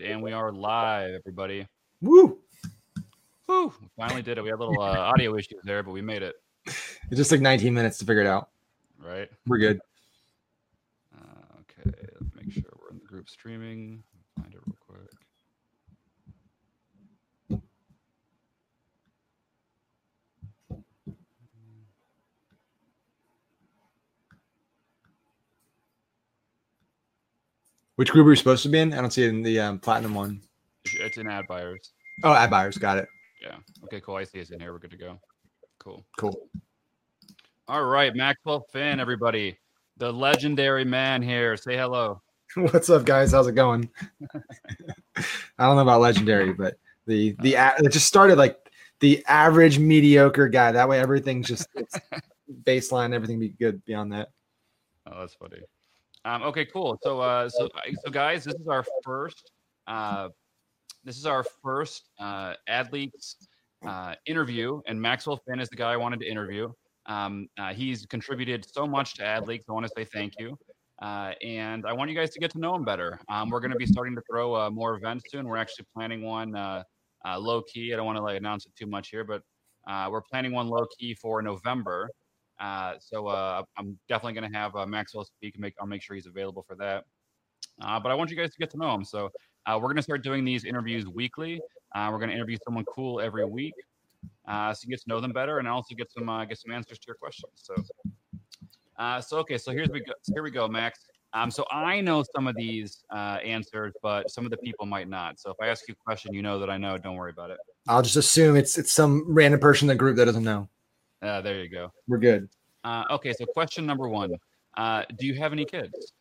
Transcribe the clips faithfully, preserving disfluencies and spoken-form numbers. right, and we are live, everybody. Woo! Woo! We finally did it. We had little uh, audio issues there, but we made it. It just took nineteen minutes to figure it out. Right? We're good. Uh, okay, let's make sure we're in the group streaming. Find it real quick. Which group are you supposed to be in? I don't see it in the um, platinum one. It's in ad buyers. Oh, ad buyers. Got it. Yeah. Okay, cool. I see it's in here. We're good to go. Cool. Cool. All right. Maxwell Finn, everybody. The legendary man here. Say hello. What's up, guys? How's it going? I don't know about legendary, but the, the, it just started like the average mediocre guy. That way everything's just it's baseline. Everything be good beyond that. Oh, that's funny. Um, okay, cool. So, uh, so, so guys, this is our first, uh, this is our first uh, AdLeaks uh, interview, and Maxwell Finn is the guy I wanted to interview. Um, uh, he's contributed so much to AdLeaks. I want to say thank you, uh, and I want you guys to get to know him better. Um, we're going to be starting to throw uh, more events soon. We're actually planning one uh, uh, low key. I don't want to like announce it too much here, but uh, we're planning one low key for November. Uh, so uh, I'm definitely going to have uh, Maxwell speak. And make, I'll make sure he's available for that. Uh, but I want you guys to get to know him. So uh, we're going to start doing these interviews weekly. Uh, we're going to interview someone cool every week, uh, so you get to know them better and also get some uh, get some answers to your questions. So, uh, so okay, so here's we go. Here we go, Max. Um, so I know some of these uh, answers, but some of the people might not. So if I ask you a question, you know that I know. Don't worry about it. I'll just assume it's it's some random person in the group that doesn't know. Uh, there you go. We're good. Uh, okay, so question number one. Uh, do you have any kids?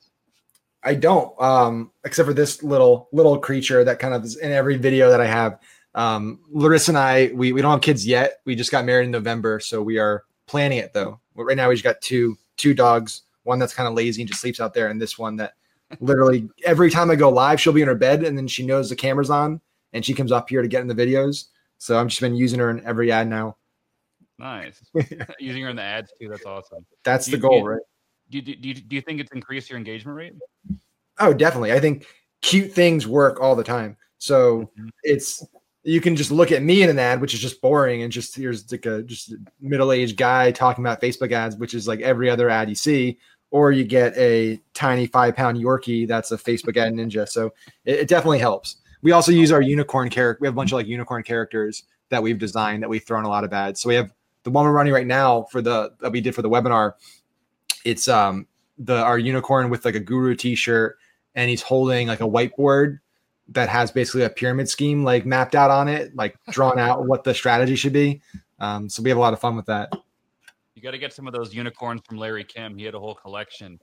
I don't, um, except for this little little creature that kind of is in every video that I have. Um, Larissa and I, we, we don't have kids yet. We just got married in November, so we are planning it, though. But right now, we just got two two dogs, one that's kind of lazy and just sleeps out there, and this one that literally every time I go live, she'll be in her bed, and then she knows the camera's on, and she comes up here to get in the videos. So I've just been using her in every ad now. Nice. Using her in the ads too. That's awesome. That's the goal, right? Do you, do you, do you think it's increased your engagement rate? Oh, definitely. I think cute things work all the time. So mm-hmm. it's, you can just look at me in an ad, which is just boring. And just here's like a just middle-aged guy talking about Facebook ads, which is like every other ad you see, or you get a tiny five pound Yorkie. That's a Facebook ad ninja. So it, it definitely helps. We also use our unicorn character. We have a bunch of like unicorn characters that we've designed that we throw in a lot of ads. So we have, the one we're running right now for the that we did for the webinar, it's um the our unicorn with like a Guru t-shirt, and he's holding like a whiteboard that has basically a pyramid scheme like mapped out on it, like drawn out what the strategy should be. Um, so we have a lot of fun with that. You got to get some of those unicorns from Larry Kim. He had a whole collection.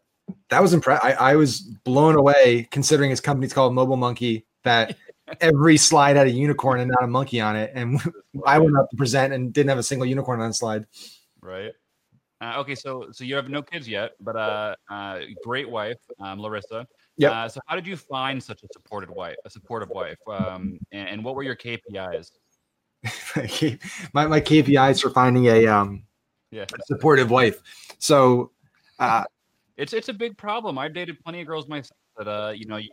That was impressive. I, I was blown away considering his company's called Mobile Monkey that. Every slide had a unicorn and not a monkey on it. And I went up to present and didn't have a single unicorn on the slide. Right. Uh, okay. So, so you have no kids yet, but uh, uh great wife, um, Larissa. Yeah. Uh, so how did you find such a supported wife, a supportive wife? Um, and, and what were your K P Is? my, my K P Is for finding a, um, yeah. a supportive wife. So, uh, it's, it's a big problem. I've dated plenty of girls myself that, uh, you know, you,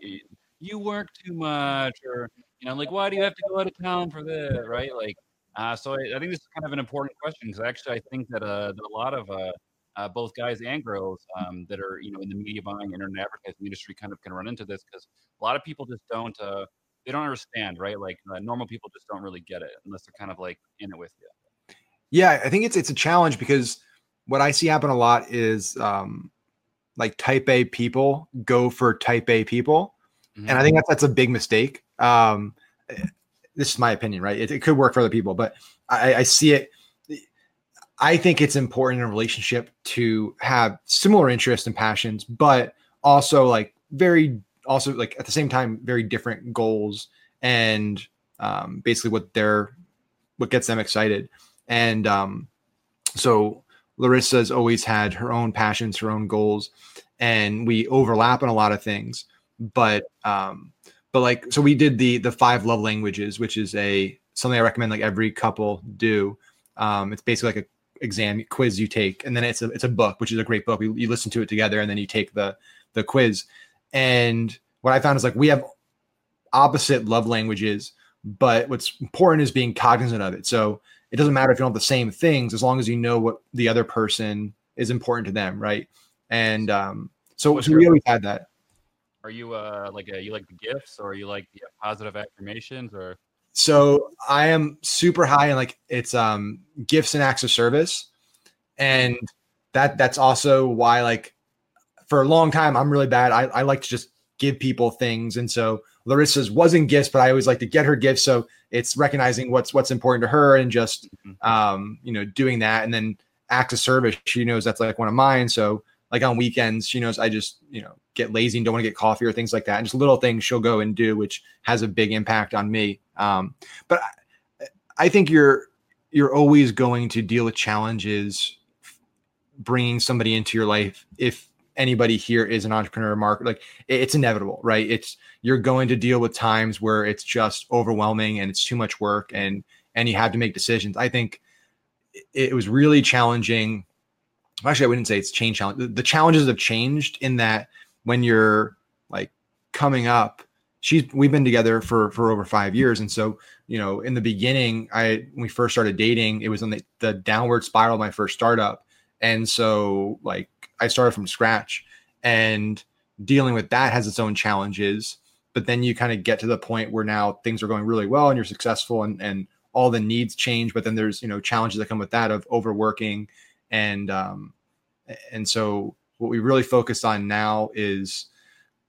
you work too much, or, you know, like, why do you have to go out of town for this, right? Like, uh, so I, I think this is kind of an important question, because actually I think that, uh, that a lot of uh, uh, both guys and girls um, that are, you know, in the media buying, internet advertising industry kind of can run into this, because a lot of people just don't, uh, they don't understand, right? Like uh, normal people just don't really get it unless they're kind of like in it with you. Yeah, I think it's it's a challenge, because what I see happen a lot is um, like type A people go for type A people. And I think that's, that's a big mistake. Um, this is my opinion, right? It, it could work for other people, but I, I see it. I think it's important in a relationship to have similar interests and passions, but also like very, also like at the same time, very different goals and um, basically what they're, what gets them excited. And um, so Larissa's always had her own passions, her own goals, and we overlap in a lot of things. But, um, but like, so we did the, the five love languages, which is a, something I recommend like every couple do. Um, it's basically like a exam quiz you take, and then it's a, it's a book, which is a great book. You, you listen to it together and then you take the, the quiz. And what I found is like, we have opposite love languages, but what's important is being cognizant of it. So it doesn't matter if you don't have the same things, as long as you know what the other person is important to them, right? And um, so, so we always had that. Are you uh, like a, you like the gifts, or you like the positive affirmations, or? So I am super high in like it's um, gifts and acts of service, and that that's also why like for a long time I'm really bad. I, I like to just give people things, and so Larissa's wasn't gifts, but I always like to get her gifts. So it's recognizing what's what's important to her and just um, you know doing that, and then acts of service. She knows that's like one of mine. So like on weekends, she knows I just you know get lazy and don't want to get coffee or things like that, and just little things she'll go and do, which has a big impact on me. Um, but I, I think you're you're always going to deal with challenges bringing somebody into your life. If anybody here is an entrepreneur, market, like it, it's inevitable, right? It's you're going to deal with times where it's just overwhelming and it's too much work, and and you have to make decisions. I think it, it was really challenging. Actually, I wouldn't say it's change challenge. The, the challenges have changed in that when you're like coming up, she's we've been together for for over five years, and so you know in the beginning, I when we first started dating, it was on the, the downward spiral of my first startup, and so like I started from scratch, and dealing with that has its own challenges. But then you kind of get to the point where now things are going really well, and you're successful, and and all the needs change. But then there's you know challenges that come with that of overworking, and um, and so what we really focus on now is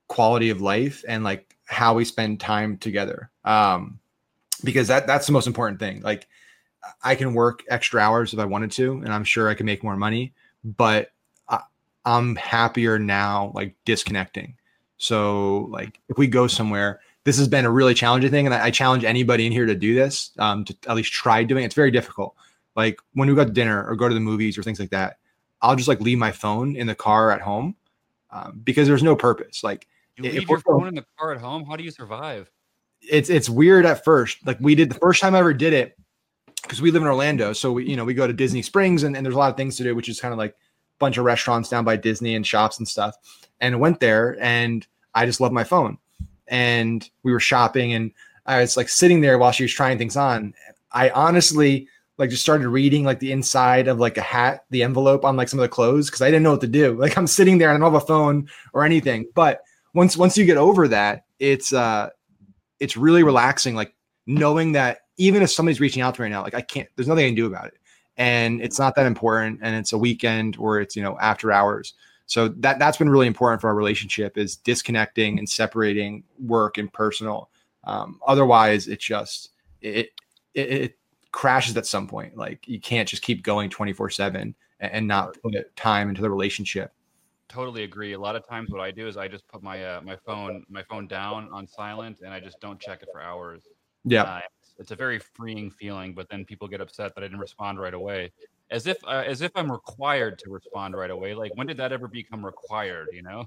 quality of life and like how we spend time together, um, because that that's the most important thing. Like I can work extra hours if I wanted to, and I'm sure I can make more money, but I, I'm happier now, like disconnecting. So like if we go somewhere, this has been a really challenging thing. And I, I challenge anybody in here to do this, um, to at least try doing it. It's very difficult. Like when we go to dinner or go to the movies or things like that, I'll just like leave my phone in the car at home um, because there's no purpose. Like, you leave your phone in the car at home. How do you survive? It's it's weird at first. Like we did the first time I ever did it because we live in Orlando. So we, you know, we go to Disney Springs and, and there's a lot of things to do, which is kind of like a bunch of restaurants down by Disney and shops and stuff. And I went there and I just left my phone and we were shopping and I was like sitting there while she was trying things on. I honestly like just started reading like the inside of like a hat, the envelope on like some of the clothes. Cause I didn't know what to do. Like I'm sitting there and I don't have a phone or anything, but Once once you get over that, it's uh, it's really relaxing, like knowing that even if somebody's reaching out to me right now, like I can't, there's nothing I can do about it. And it's not that important. And it's a weekend or it's, you know, after hours. So that, that's been really important for our relationship is disconnecting and separating work and personal. Um, otherwise, it just, it, it it crashes at some point. Like you can't just keep going twenty-four seven and not put time into the relationship. Totally agree. A lot of times what I do is I just put my uh, my phone my phone down on silent and I just don't check it for hours. Yeah, uh, it's, it's a very freeing feeling. But then people get upset that I didn't respond right away, as if uh, as if I'm required to respond right away. Like when did that ever become required? You know,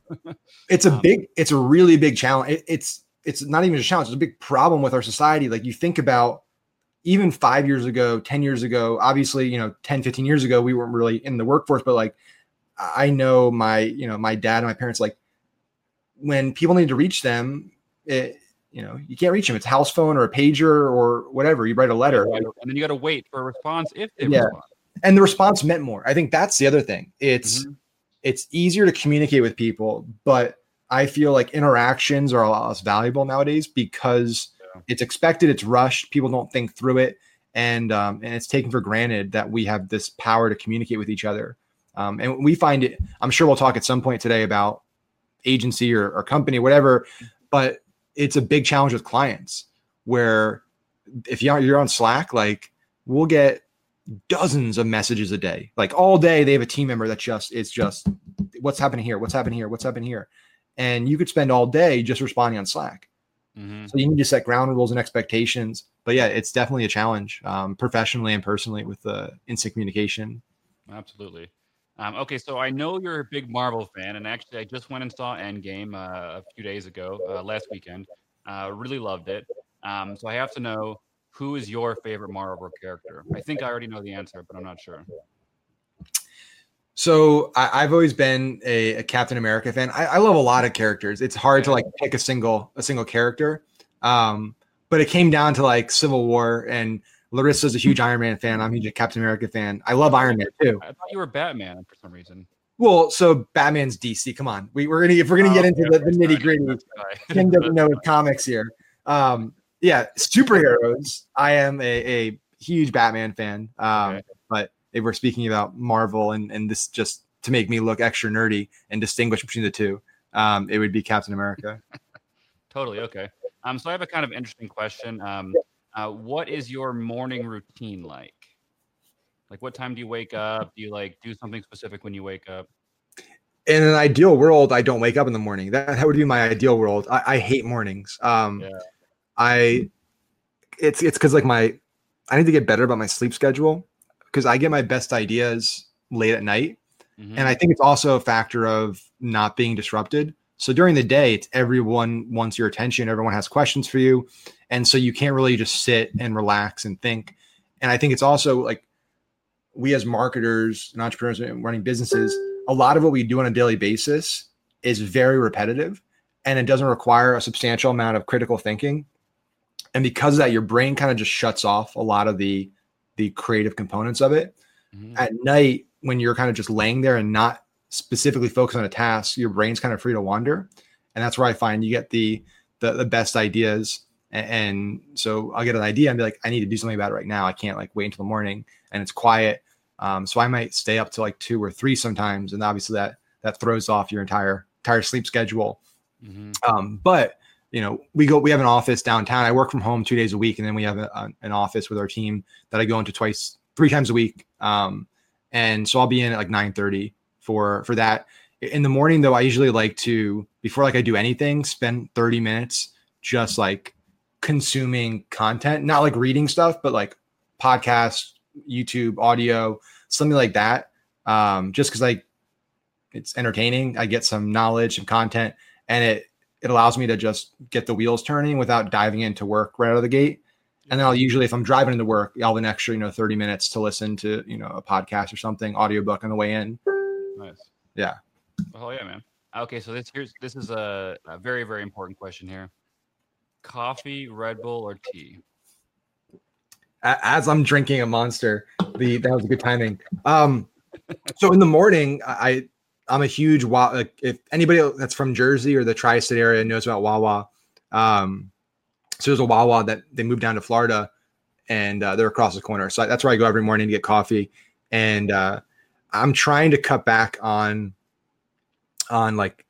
it's a um, big, it's a really big challenge. It, it's it's not even a challenge. It's a big problem with our society. Like you think about even five years ago, ten years ago. Obviously, you know, ten, fifteen years ago, we weren't really in the workforce, but like. I know my, you know, my dad and my parents, like when people need to reach them, it, you know, you can't reach them. It's a house phone or a pager or whatever. You write a letter. And then you got to wait for a response. If they yeah. respond. And the response meant more. I think that's the other thing. It's, mm-hmm. it's easier to communicate with people, but I feel like interactions are a lot less valuable nowadays because yeah. it's expected. It's rushed. People don't think through it. And, um, and it's taken for granted that we have this power to communicate with each other. Um, and we find it, I'm sure we'll talk at some point today about agency or, or company, whatever, but it's a big challenge with clients where if you're, you're on Slack, like we'll get dozens of messages a day, like all day. They have a team member that just, it's just what's happening here, what's happening here, what's happening here. And you could spend all day just responding on Slack. Mm-hmm. So you need to set ground rules and expectations, but yeah, it's definitely a challenge, um, professionally and personally with the uh, instant communication. Absolutely. Um, okay, so I know you're a big Marvel fan, and actually I just went and saw Endgame uh, a few days ago, uh, last weekend. Uh, really loved it. Um, so I have to know, who is your favorite Marvel character? I think I already know the answer, but I'm not sure. So I, I've always been a, a Captain America fan. I, I love a lot of characters. It's hard to like pick a single a single character. Um, but it came down to like Civil War, and Larissa's a huge Iron Man fan. I'm a huge Captain America fan. I love Iron Man too. I thought you were Batman for some reason. Well, so Batman's D C. Come on, we we're gonna if we're gonna oh, get into yeah, the, the nitty gritty. Ken doesn't know comics here. Um, yeah, superheroes. I am a, a huge Batman fan. Um, okay. But they were speaking about Marvel, and and this just to make me look extra nerdy and distinguish between the two. Um, it would be Captain America. Totally okay. Um, so I have a kind of interesting question. Um. Uh, what is your morning routine like? Like, what time do you wake up? Do you like do something specific when you wake up? In an ideal world, I don't wake up in the morning. That, that would be my ideal world. I, I hate mornings. Um, yeah. I it's it's because like my I need to get better about my sleep schedule, because I get my best ideas late at night, mm-hmm. and I think it's also a factor of not being disrupted. So during the day, it's everyone wants your attention. Everyone has questions for you. And so you can't really just sit and relax and think. And I think it's also like we as marketers and entrepreneurs and running businesses, a lot of what we do on a daily basis is very repetitive, and it doesn't require a substantial amount of critical thinking. And because of that, your brain kind of just shuts off a lot of the, the creative components of it. Mm-hmm. At night, when you're kind of just laying there and not specifically focus on a task, your brain's kind of free to wander. And that's where I find you get the, the, the best ideas. And, and so I'll get an idea and be like, I need to do something about it right now. I can't like wait until the morning, and it's quiet. Um, so I might stay up to like two or three sometimes. And obviously that, that throws off your entire, entire sleep schedule. Mm-hmm. Um, but you know, we go, we have an office downtown. I work from home two days a week. And then we have a, a, an office with our team that I go into twice, three times a week. Um, and so I'll be in at like nine thirty for, for that. In the morning though, I usually like to, before like I do anything, spend thirty minutes just like consuming content, not like reading stuff, but like podcasts, YouTube, audio, something like that. Um, just cause like it's entertaining. I get some knowledge and content, and it, it allows me to just get the wheels turning without diving into work right out of the gate. And then I'll usually, if I'm driving into work, I'll have an extra, you know, thirty minutes to listen to, you know, a podcast or something, audiobook on the way in. Nice. Yeah. Oh yeah, man. Okay, so this here's this is a, a very very important question here. Coffee, Red Bull, or tea? As I'm drinking a Monster, the that was a good timing. Um, so in the morning, I I'm a huge Wawa. If anybody that's from Jersey or the Tri-State area knows about Wawa, um, so there's a Wawa that they moved down to Florida, and uh, they're across the corner. So that's where I go every morning to get coffee, and uh, I'm trying to cut back on, on like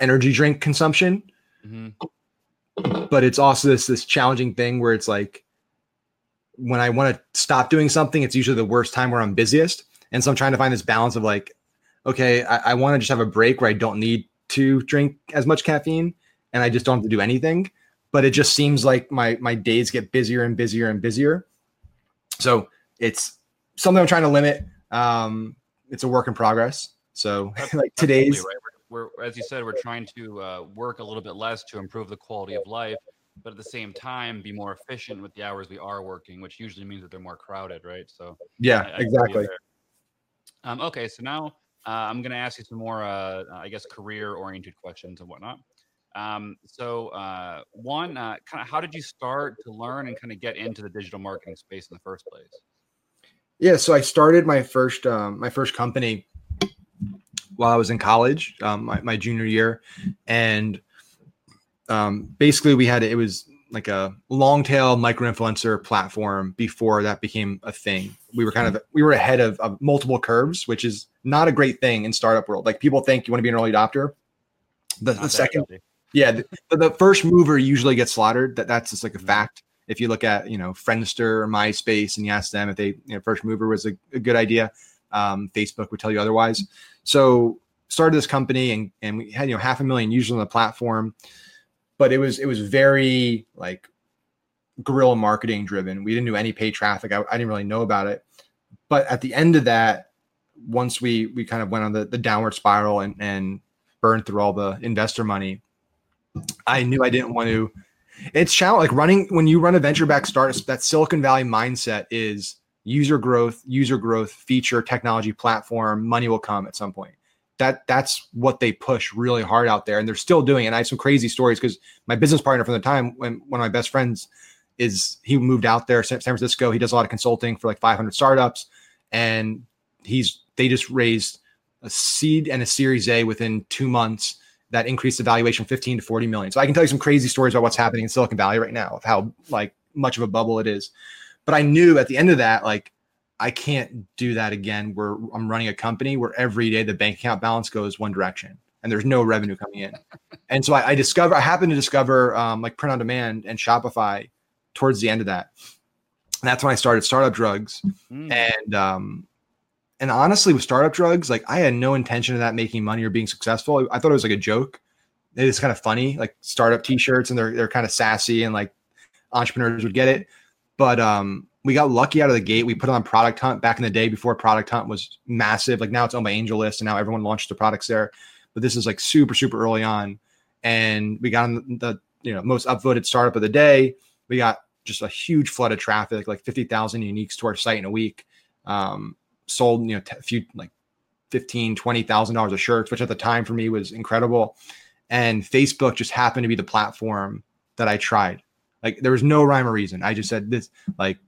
energy drink consumption, mm-hmm. but it's also this, this challenging thing where it's like, when I want to stop doing something, it's usually the worst time where I'm busiest. And so I'm trying to find this balance of like, okay, I, I want to just have a break where I don't need to drink as much caffeine and I just don't have to do anything. But it just seems like my, my days get busier and busier and busier. So it's something I'm trying to limit. Um, it's a work in progress. So that's, like today's, right? we're, we're, as you said, we're trying to uh, work a little bit less to improve the quality of life, but at the same time, be more efficient with the hours we are working, which usually means that they're more crowded, right? So yeah, I, I exactly. Um, okay. So now uh, I'm going to ask you some more, uh, I guess, career oriented questions and whatnot. Um, so uh, one, uh, kind of how did you start to learn and kind of get into the digital marketing space in the first place? Yeah, so I started my first um, my first company while I was in college, um, my, my junior year, and um, basically we had it was like a long tail micro influencer platform before that became a thing. We were kind of we were ahead of, of multiple curves, which is not a great thing in startup world. Like people think you want to be an early adopter. The, the second, easy. yeah, the, the first mover usually gets slaughtered. That that's just like a mm-hmm. fact. If you look at, you know, Friendster or MySpace and you ask them if they, you know, first mover was a, a good idea, um, Facebook would tell you otherwise. So started this company and, and we had, you know, half a million users on the platform, but it was, it was very like guerrilla marketing driven. We didn't do any paid traffic. I, I didn't really know about it, but at the end of that, once we, we kind of went on the, the downward spiral and, and burned through all the investor money, I knew I didn't want to. It's challenging, like running when you run a venture backed startup. That Silicon Valley mindset is user growth, user growth, feature, technology, platform, money will come at some point. that that's what they push really hard out there, and they're still doing it. And I have some crazy stories because my business partner from the time, when one of my best friends is, he moved out there, San Francisco. He does a lot of consulting for like five hundred startups, and he's they just raised a seed and a Series A within two months that increased the valuation fifteen to forty million. So I can tell you some crazy stories about what's happening in Silicon Valley right now, of how like much of a bubble it is. But I knew at the end of that, like, I can't do that again, where I'm running a company where every day the bank account balance goes one direction and there's no revenue coming in. And so I, I discover, I happened to discover um, like print on demand and Shopify towards the end of that. And that's when I started Startup Drugs. Mm-hmm. And, um, and honestly with Startup Drugs, like I had no intention of that making money or being successful. I, I thought it was like a joke. It's kind of funny, like startup t-shirts, and they're, they're kind of sassy and like entrepreneurs would get it. But, um, we got lucky out of the gate. We put on Product Hunt back in the day before Product Hunt was massive. Like now it's owned by Angel List, and now everyone launches their products there. But this is like super, super early on. And we got on the, you know, most upvoted startup of the day. We got just a huge flood of traffic, like fifty thousand uniques to our site in a week. Um, sold, you know, a few like fifteen, twenty thousand dollars of shirts, which at the time for me was incredible. And Facebook just happened to be the platform that I tried. Like there was no rhyme or reason. I just said this, like,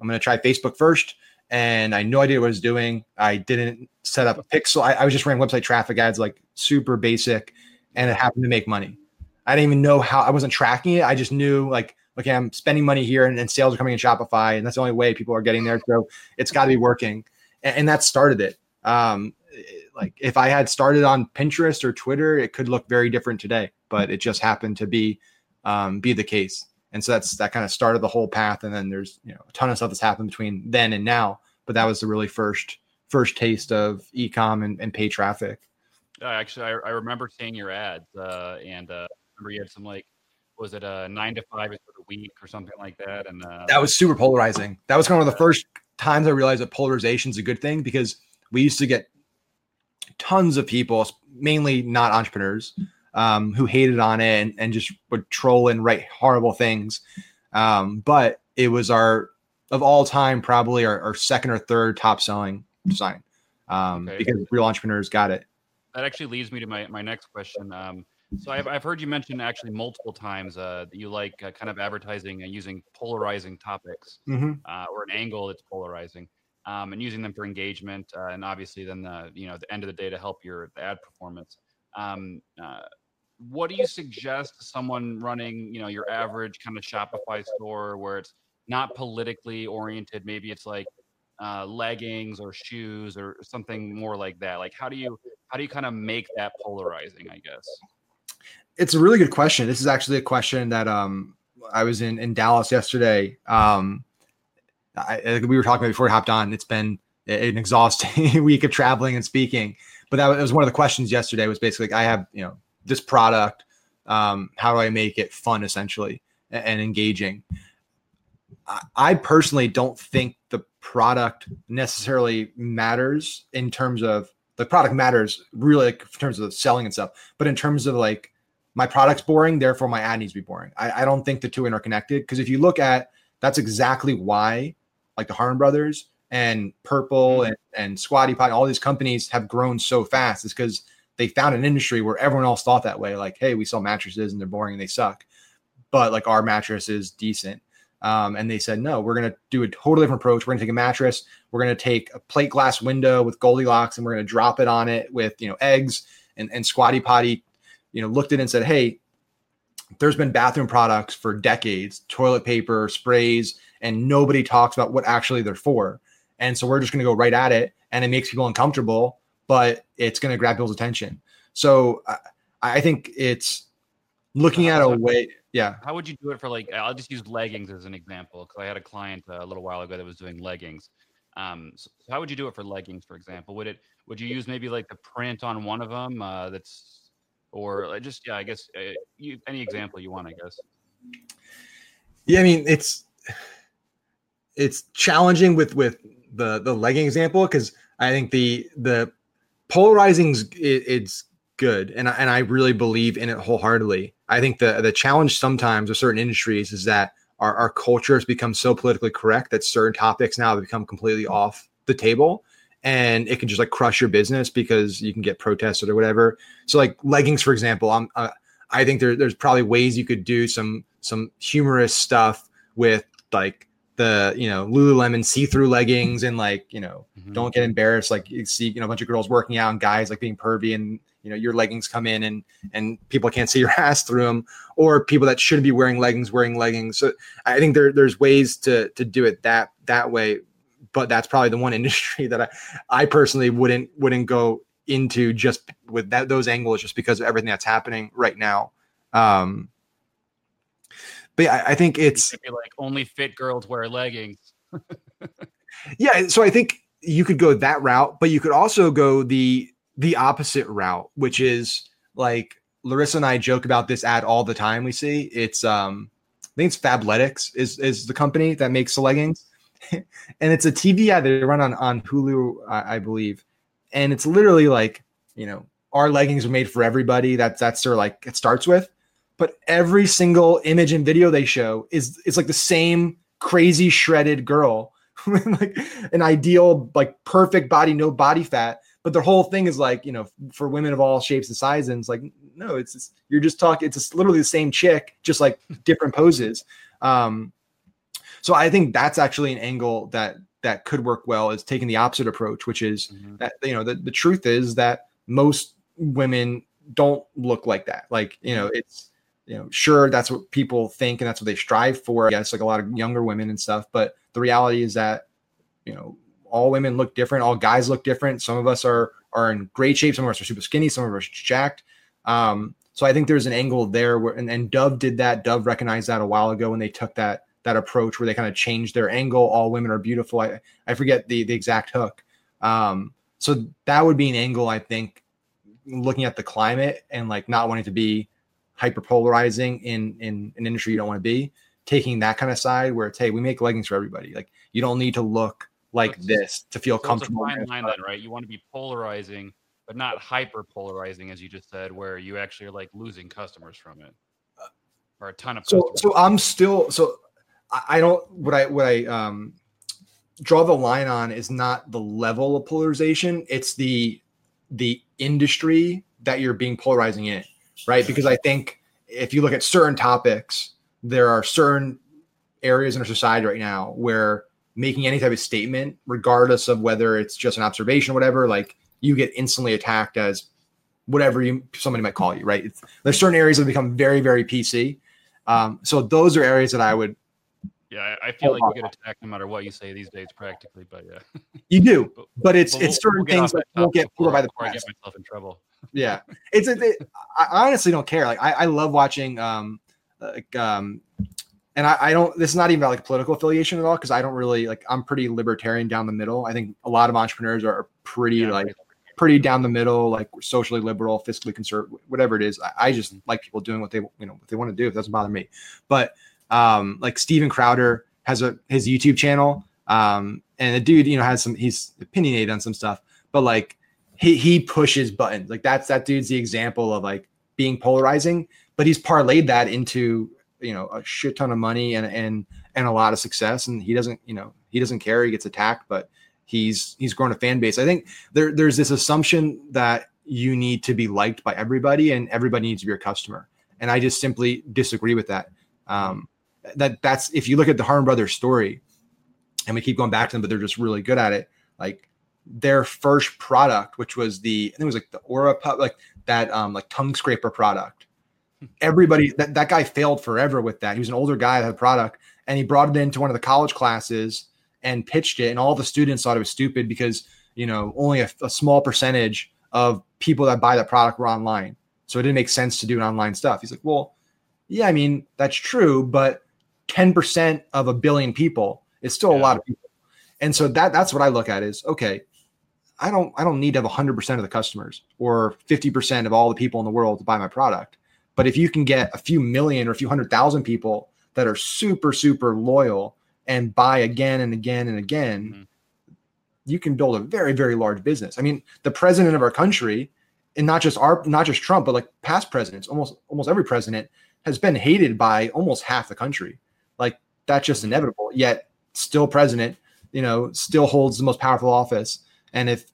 I'm going to try Facebook first. And I had no idea what I was doing. I didn't set up a pixel. I, I was just running website traffic ads, like super basic. And it happened to make money. I didn't even know how. I wasn't tracking it. I just knew like, okay, I'm spending money here, and, and sales are coming in Shopify. And that's the only way people are getting there. So it's got to be working. And, and that started it. Um, like if I had started on Pinterest or Twitter, it could look very different today, but it just happened to be, um, be the case. And so that's that kind of started the whole path. And then there's, you know, a ton of stuff that's happened between then and now. But that was the really first first taste of e-com and, and paid traffic. Uh, actually, I, I remember seeing your ads, uh, and uh, I remember you had some like, was it a nine to five for the week or something like that? And uh, that was super polarizing. That was kind of one of the first times I realized that polarization is a good thing, because we used to get tons of people, mainly not entrepreneurs, um, who hated on it and, and just would troll and write horrible things. Um, but it was our, of all time, probably our, our second or third top selling design, um, okay. because real entrepreneurs got it. That actually leads me to my, my next question. Um, so I've, I've heard you mention actually multiple times, uh, that you like uh, kind of advertising and using polarizing topics, mm-hmm. uh, or an angle that's polarizing, um, and using them for engagement. Uh, and obviously then the, you know, the end of the day to help your the ad performance. Um, uh, What do you suggest to someone running, you know, your average kind of Shopify store where it's not politically oriented? Maybe it's like uh, leggings or shoes or something more like that. Like, how do you how do you kind of make that polarizing, I guess? It's a really good question. This is actually a question that um, I was in, in Dallas yesterday. Um, I, we were talking about before we hopped on. It's been an exhausting week of traveling and speaking. But that was one of the questions yesterday was basically, like, I have, you know, this product, um, how do I make it fun essentially and, and engaging? I, I personally don't think the product necessarily matters in terms of the product matters really like, in terms of selling and stuff, but in terms of like my product's boring, therefore my ad needs to be boring. I, I don't think the two are interconnected, because if you look at, that's exactly why like the Harmon Brothers and Purple and, and Squatty Potty, all these companies have grown so fast, is because they found an industry where everyone else thought that way. Like, hey, we sell mattresses and they're boring and they suck, but like our mattress is decent. Um, and they said, no, we're going to do a totally different approach. We're going to take a mattress. We're going to take a plate glass window with Goldilocks, and we're going to drop it on it with, you know, eggs. And, and Squatty Potty, you know, looked at it and said, hey, there's been bathroom products for decades, toilet paper, sprays, and nobody talks about what actually they're for. And so we're just going to go right at it. And it makes people uncomfortable, but it's going to grab people's attention. So uh, I think it's looking at a way. Yeah. How would you do it for like, I'll just use leggings as an example, because I had a client uh, a little while ago that was doing leggings. Um, so how would you do it for leggings, for example? Would it, would you use maybe like the print on one of them uh, that's, or just, yeah, I guess uh, you, any example you want, I guess. Yeah. I mean, it's, it's challenging with, with the, the legging example, because I think the, the, polarizing is it's good, and I, and I really believe in it wholeheartedly. I think the the challenge sometimes with certain industries is that our, our culture has become so politically correct that certain topics now have become completely off the table, and it can just like crush your business because you can get protested or whatever. So like leggings, for example, I'm, uh, I think there, there's probably ways you could do some some humorous stuff with like the, you know, Lululemon see-through leggings and like, you know, mm-hmm. don't get embarrassed. Like you see, you know, a bunch of girls working out and guys like being pervy and, you know, your leggings come in and, and people can't see your ass through them, or people that shouldn't be wearing leggings, wearing leggings. So I think there, there's ways to, to do it that, that way. But that's probably the one industry that I, I personally wouldn't, wouldn't go into just with that, those angles, just because of everything that's happening right now. Um, but yeah, I, I think it's it like only fit girls wear leggings. Yeah. So I think you could go that route, but you could also go the, the opposite route, which is like Larissa and I joke about this ad all the time. We see it's, um, I think it's Fabletics is, is the company that makes the leggings. And it's a T V ad they run on, on Hulu, I, I believe. And it's literally like, you know, our leggings are made for everybody. That, that's sort of like it starts with. But every single image and video they show is it's like the same crazy shredded girl, like an ideal, like perfect body, no body fat. But their whole thing is like, you know, for women of all shapes and sizes. And it's like, no, it's, it's you're just talking. It's just literally the same chick, just like different poses. Um, So I think that's actually an angle that that could work well, is taking the opposite approach, which is mm-hmm. that, you know, the, the truth is that most women don't look like that. Like, you know, it's, you know, sure, that's what people think and that's what they strive for, I guess, like a lot of younger women and stuff. But the reality is that, you know, all women look different. All guys look different. Some of us are are in great shape. Some of us are super skinny. Some of us are jacked. Um, so I think there's an angle there where, and, and Dove did that. Dove recognized that a while ago when they took that, that approach where they kind of changed their angle. All women are beautiful. I, I forget the, the exact hook. Um, so that would be an angle, I think, looking at the climate and like not wanting to be hyperpolarizing in, in an industry you don't want to be, taking that kind of side where it's, hey, we make leggings for everybody. Like you don't need to look like so this to feel so comfortable. It's a fine line then, right? You want to be polarizing, but not hyperpolarizing, as you just said, where you actually are like losing customers from it or a ton of customers. So, so I'm still, so I don't, what I, what I, um, draw the line on is not the level of polarization. It's the, the industry that you're being polarizing in, right? Because I think if you look at certain topics, there are certain areas in our society right now where making any type of statement, regardless of whether it's just an observation or whatever, like you get instantly attacked as whatever you, somebody might call you, right? It's, there's certain areas that become very, very P C. Um, so those are areas that I would, Yeah, I feel like you get attacked no matter what you say these days, practically. But yeah, you do. But, but it's but we'll, it's certain we'll things that won't get pulled by the press. I get myself in trouble. Yeah, it's a, it, I honestly don't care. Like I, I love watching, um, like um, and I, I don't. This is not even about like political affiliation at all, because I don't really like. I'm pretty libertarian down the middle. I think a lot of entrepreneurs are pretty yeah, like pretty down the middle, like socially liberal, fiscally conservative, whatever it is. I, I just mm-hmm. like people doing what they you know what they want to do. It doesn't bother me, but. Um, like Steven Crowder has a, his YouTube channel. Um, and the dude, you know, has some, he's opinionated on some stuff, but like he, he pushes buttons. Like that's, that dude's the example of like being polarizing, but he's parlayed that into, you know, a shit ton of money and, and, and a lot of success. And he doesn't, you know, he doesn't care. He gets attacked, but he's, he's grown a fan base. I think there, there's this assumption that you need to be liked by everybody and everybody needs to be your customer. And I just simply disagree with that. Um, That that's if you look at the Harmon Brothers story, and we keep going back to them, but they're just really good at it. Like their first product, which was the I think it was like the Aura Pub, like that um like tongue scraper product. Everybody that, that guy failed forever with that. He was an older guy that had a product, and he brought it into one of the college classes and pitched it, and all the students thought it was stupid because you know only a, a small percentage of people that buy that product were online, so it didn't make sense to do an online stuff. He's like, well, yeah, I mean that's true, but ten percent of a billion people is still yeah. a lot of people. And so that that's what I look at is, okay, I don't, I don't need to have one hundred percent of the customers or fifty percent of all the people in the world to buy my product. But if you can get a few million or a few hundred thousand people that are super, super loyal and buy again and again and again, mm-hmm. you can build a very, very large business. I mean, the president of our country, and not just our, not just Trump, but like past presidents, almost, almost every president has been hated by almost half the country. Like that's just inevitable, yet still president, you know, still holds the most powerful office. And if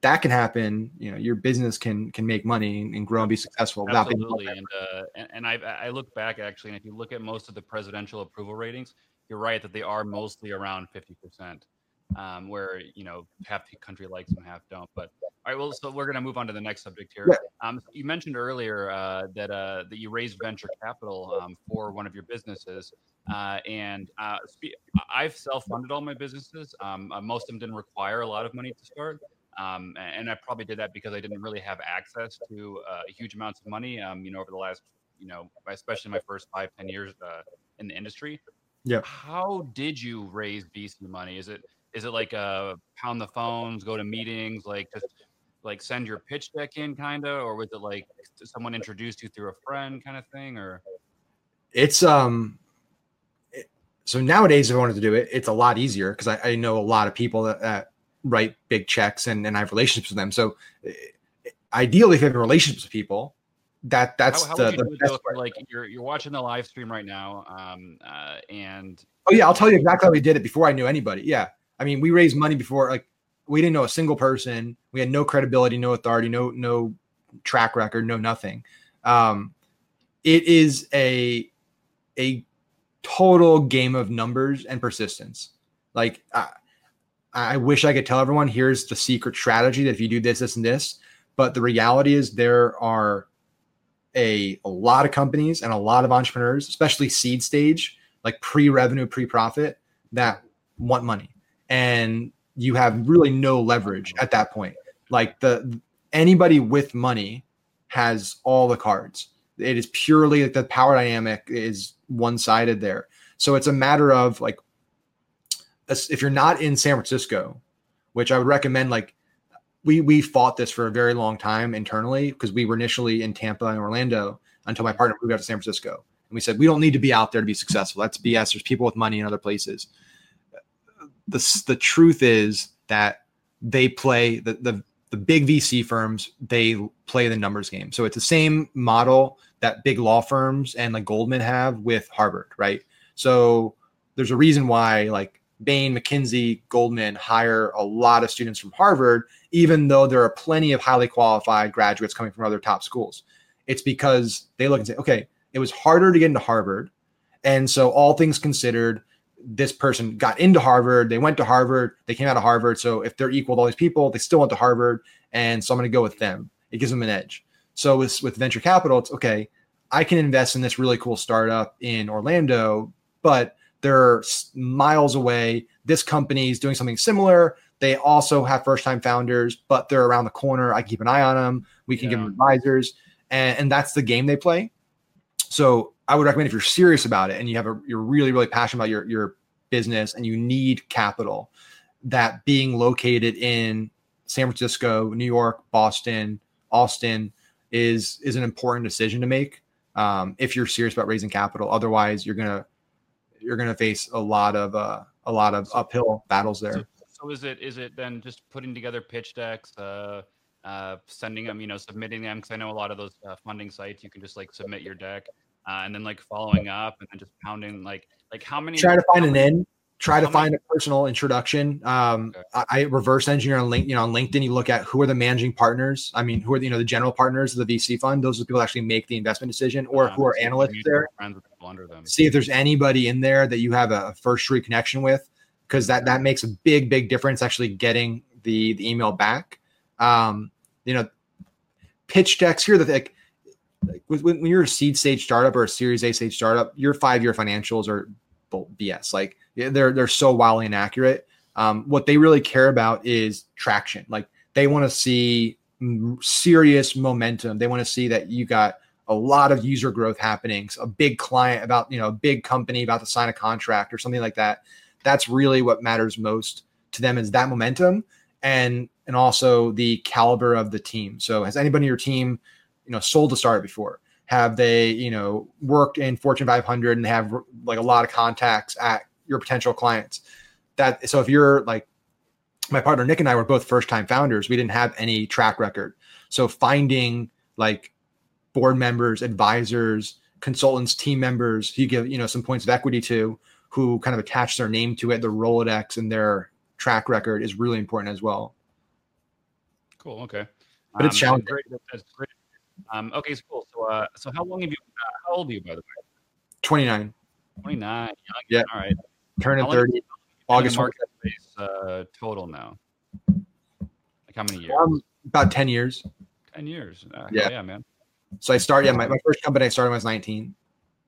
that can happen, you know, your business can can make money and grow and be successful. Absolutely. And, uh, and and I I look back actually, and if you look at most of the presidential approval ratings, you're right that they are mostly around fifty percent, um, where, you know, half the country likes them, half don't. But all right, well, so we're going to move on to the next subject here. Yeah. Um, you mentioned earlier uh, that uh, that you raised venture capital um, for one of your businesses. Uh, and uh, I've self-funded all my businesses. Um, most of them didn't require a lot of money to start. Um, and I probably did that because I didn't really have access to uh, huge amounts of money, um, you know, over the last, you know, especially my first five, ten years uh, in the industry. Yeah. How did you raise V C money? Is it is it like a pound the phones, go to meetings, like just like send your pitch deck in kind of, or was it like someone introduced you through a friend kind of thing? Or it's um. It, so nowadays, if I wanted to do it, it's a lot easier because I, I know a lot of people that, that write big checks and, and I have relationships with them. So ideally, if you have relationships with people, that that's how, how the, would you the do best part. Like you're you're watching the live stream right now, um, uh, and oh yeah, I'll tell you exactly how we did it before I knew anybody. Yeah, I mean, we raised money before, like we didn't know a single person. We had no credibility, no authority, no no track record, no nothing. Um, it is a a total game of numbers and persistence. Like. Uh, I wish I could tell everyone here's the secret strategy that if you do this, this, and this, but the reality is there are a, a lot of companies and a lot of entrepreneurs, especially seed stage, like pre-revenue, pre-profit, that want money, and you have really no leverage at that point. Like the anybody with money has all the cards. It is purely like the power dynamic is one-sided there. So it's a matter of like, if you're not in San Francisco, which I would recommend, like we, we fought this for a very long time internally because we were initially in Tampa and Orlando until my partner moved out to San Francisco. And we said, we don't need to be out there to be successful. That's B S. There's people with money in other places. The, the truth is that they play the, the, the big V C firms, they play the numbers game. So it's the same model that big law firms and like Goldman have with Harvard. Right. So there's a reason why like, Bain, McKinsey, Goldman hire a lot of students from Harvard, even though there are plenty of highly qualified graduates coming from other top schools. It's because they look and say, okay, it was harder to get into Harvard. And so all things considered, this person got into Harvard, they went to Harvard, they came out of Harvard. So if they're equal to all these people, they still went to Harvard. And so I'm going to go with them. It gives them an edge. So with, with venture capital, it's okay, I can invest in this really cool startup in Orlando, but they're miles away. This company is doing something similar. They also have first-time founders, but they're around the corner. I can keep an eye on them. We can yeah. give them advisors. And, and that's the game they play. So I would recommend if you're serious about it and you have a, you're really, really passionate about your, your business and you need capital, that being located in San Francisco, New York, Boston, Austin is, is an important decision to make um, if you're serious about raising capital. Otherwise, you're going to you're going to face a lot of uh, a lot of uphill battles there. So, so is it is it then just putting together pitch decks, uh, uh, sending them, you know, submitting them? Because I know a lot of those uh, funding sites, you can just like submit your deck uh, and then like following up and then just pounding like like how many. Try to find an in. Try to find a personal introduction. Um, okay. I, I reverse engineer on LinkedIn. You know, on LinkedIn, you look at who are the managing partners. I mean, who are the, you know, the general partners of the V C fund? Those are the people that actually make the investment decision, or um, who are analysts there. Under them. See if there's anybody in there that you have a first degree connection with, because that that makes a big big difference. Actually, getting the the email back. Um, you know, pitch decks here. That like, like when, when you're a seed stage startup or a Series A stage startup, your five year financials are B S. Like. They're they're so wildly inaccurate. Um, what they really care about is traction. Like they want to see serious momentum. They want to see that you got a lot of user growth happening. So a big client about, you know, a big company about to sign a contract or something like that. That's really what matters most to them, is that momentum and and also the caliber of the team. So has anybody in your team, you know, sold a startup before? Have they, you know, worked in Fortune five hundred and they have like a lot of contacts at your potential clients? That so if you're like my partner Nick and I were both first-time founders, we didn't have any track record. So finding like board members, advisors, consultants, team members who you give, you know, some points of equity to, who kind of attach their name to it, their Rolodex and their track record is really important as well. Cool. Okay. But it's um, challenging. That's great. That's great. Um, okay, so cool. So, uh, so how long have you? Uh, how old are you, by the way? Twenty-nine. Twenty-nine. Young, yeah. All right. Turning thirty. August. Marketplace uh, total now. Like how many years? Um, about ten years. Ten years. Uh, yeah. yeah, man. So I started. Yeah, my, my first company I started when I was nineteen.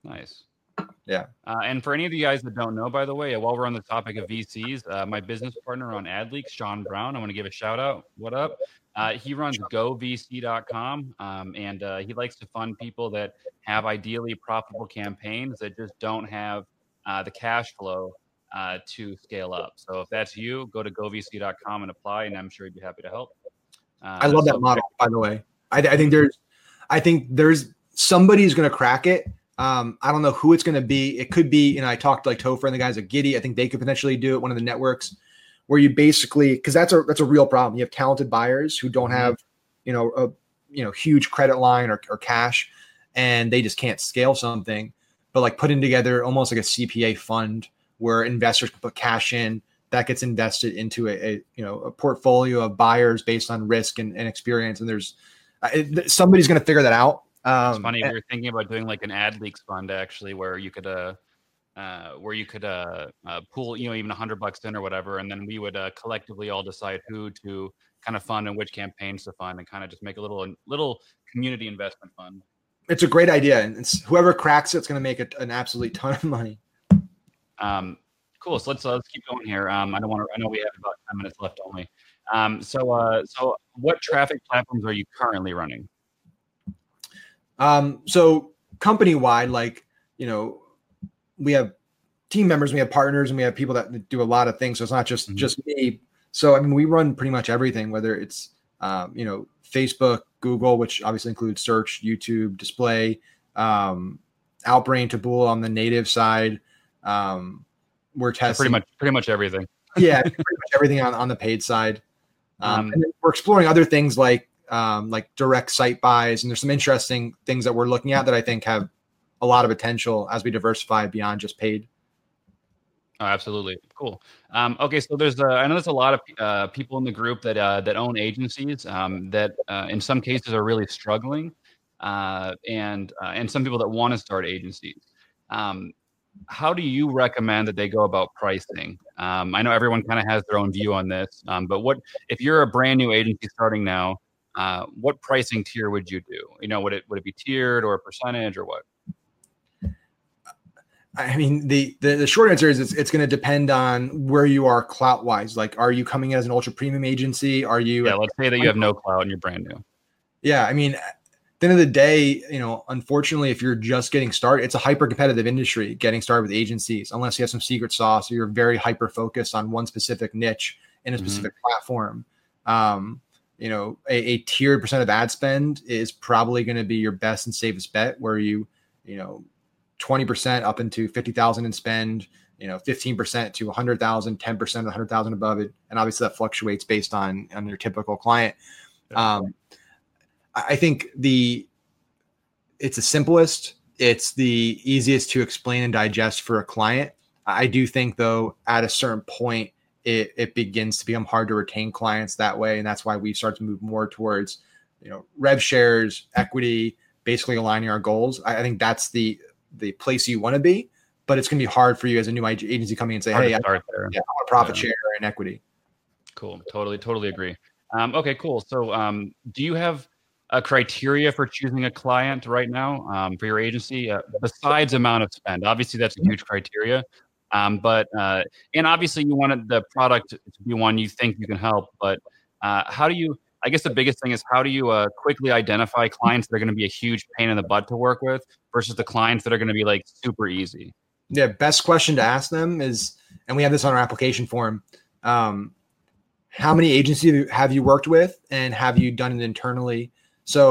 Nice. Yeah. Uh, and for any of you guys that don't know, by the way, while we're on the topic of V Cs, uh, my business partner on AdLeaks, Sean Brown, I want to give a shout out. What up? Uh, he runs Go V C dot com, um, and uh, he likes to fund people that have ideally profitable campaigns that just don't have uh, the cash flow uh, to scale up. So if that's you, go to Go V C dot com and apply, and I'm sure he'd be happy to help. Uh, I love that so- model, by the way. I, I think there's, I think there's somebody's going to crack it. Um, I don't know who it's going to be. It could be, you know, I talked to like Topher and the guys at Giddy. I think they could potentially do it. One of the networks where you basically, cause that's a, that's a real problem. You have talented buyers who don't have, you know, a, you know, huge credit line or, or cash, and they just can't scale something, but like putting together almost like a C P A fund where investors can put cash in that gets invested into a, a you know, a portfolio of buyers based on risk and, and experience. And there's uh, it, somebody's going to figure that out. Um, it's funny. We were thinking about doing like an AdLeaks fund, actually, where you could, uh, uh, where you could uh, uh, pool, you know, even a hundred bucks in or whatever, and then we would uh, collectively all decide who to kind of fund and which campaigns to fund, and kind of just make a little little community investment fund. It's a great idea, and it's, whoever cracks it's going to make a, an absolute ton of money. Um, cool. So let's uh, let's keep going here. Um, I don't want to. I know we have about ten minutes left only. Um, so uh, so what traffic platforms are you currently running? Um, so company wide, like, you know, we have team members, we have partners, and we have people that do a lot of things. So it's not just, mm-hmm. just me. So, I mean, we run pretty much everything, whether it's, um, you know, Facebook, Google, which obviously includes search, YouTube, display, um, Outbrain, Taboola on the native side. Um, we're testing yeah, pretty much, pretty much everything. yeah. Pretty much everything on, on the paid side. Um, um and then we're exploring other things like, um, like direct site buys. And there's some interesting things that we're looking at that I think have a lot of potential as we diversify beyond just paid. Oh, absolutely. Cool. Um, okay. So there's, uh, I know there's a lot of uh, people in the group that, uh, that own agencies um, that uh, in some cases are really struggling uh, and, uh, and some people that want to start agencies. Um, how do you recommend that they go about pricing? Um, I know everyone kind of has their own view on this, um, but what, if you're a brand new agency starting now, Uh, what pricing tier would you do? You know, would it would it be tiered or a percentage or what? I mean, the the, the short answer is it's, it's going to depend on where you are clout wise. Like, are you coming as an ultra premium agency? Are you? Yeah, let's say that you have no clout and you're brand new. Yeah, I mean, at the end of the day, you know, unfortunately, if you're just getting started, it's a hyper competitive industry getting started with agencies, unless you have some secret sauce or you're very hyper focused on one specific niche in a specific mm-hmm. platform. Um, You know, a, a tiered percent of ad spend is probably going to be your best and safest bet, where you, you know, twenty percent up into fifty thousand in spend, you know, fifteen percent to one hundred thousand, ten percent to one hundred thousand above it. And obviously that fluctuates based on, on your typical client. Um, I think the, it's the simplest, it's the easiest to explain and digest for a client. I do think though, at a certain point, It, it begins to become hard to retain clients that way. And that's why we start to move more towards, you know, rev shares, equity, basically aligning our goals. I, I think that's the the place you want to be, but it's going to be hard for you as a new agency coming and say, hard hey, I want yeah, a profit yeah. share and equity. Cool. Totally, totally agree. Um, okay, cool. So um, do you have a criteria for choosing a client right now um, for your agency uh, besides amount of spend? Obviously, that's a huge criteria. Um, but, uh, and obviously you wanted the product to be one you think you can help, but, uh, how do you, I guess the biggest thing is how do you, uh, quickly identify clients that are going to be a huge pain in the butt to work with versus the clients that are going to be like super easy? Yeah. Best question to ask them is, and we have this on our application form. Um, how many agencies have you worked with and have you done it internally? So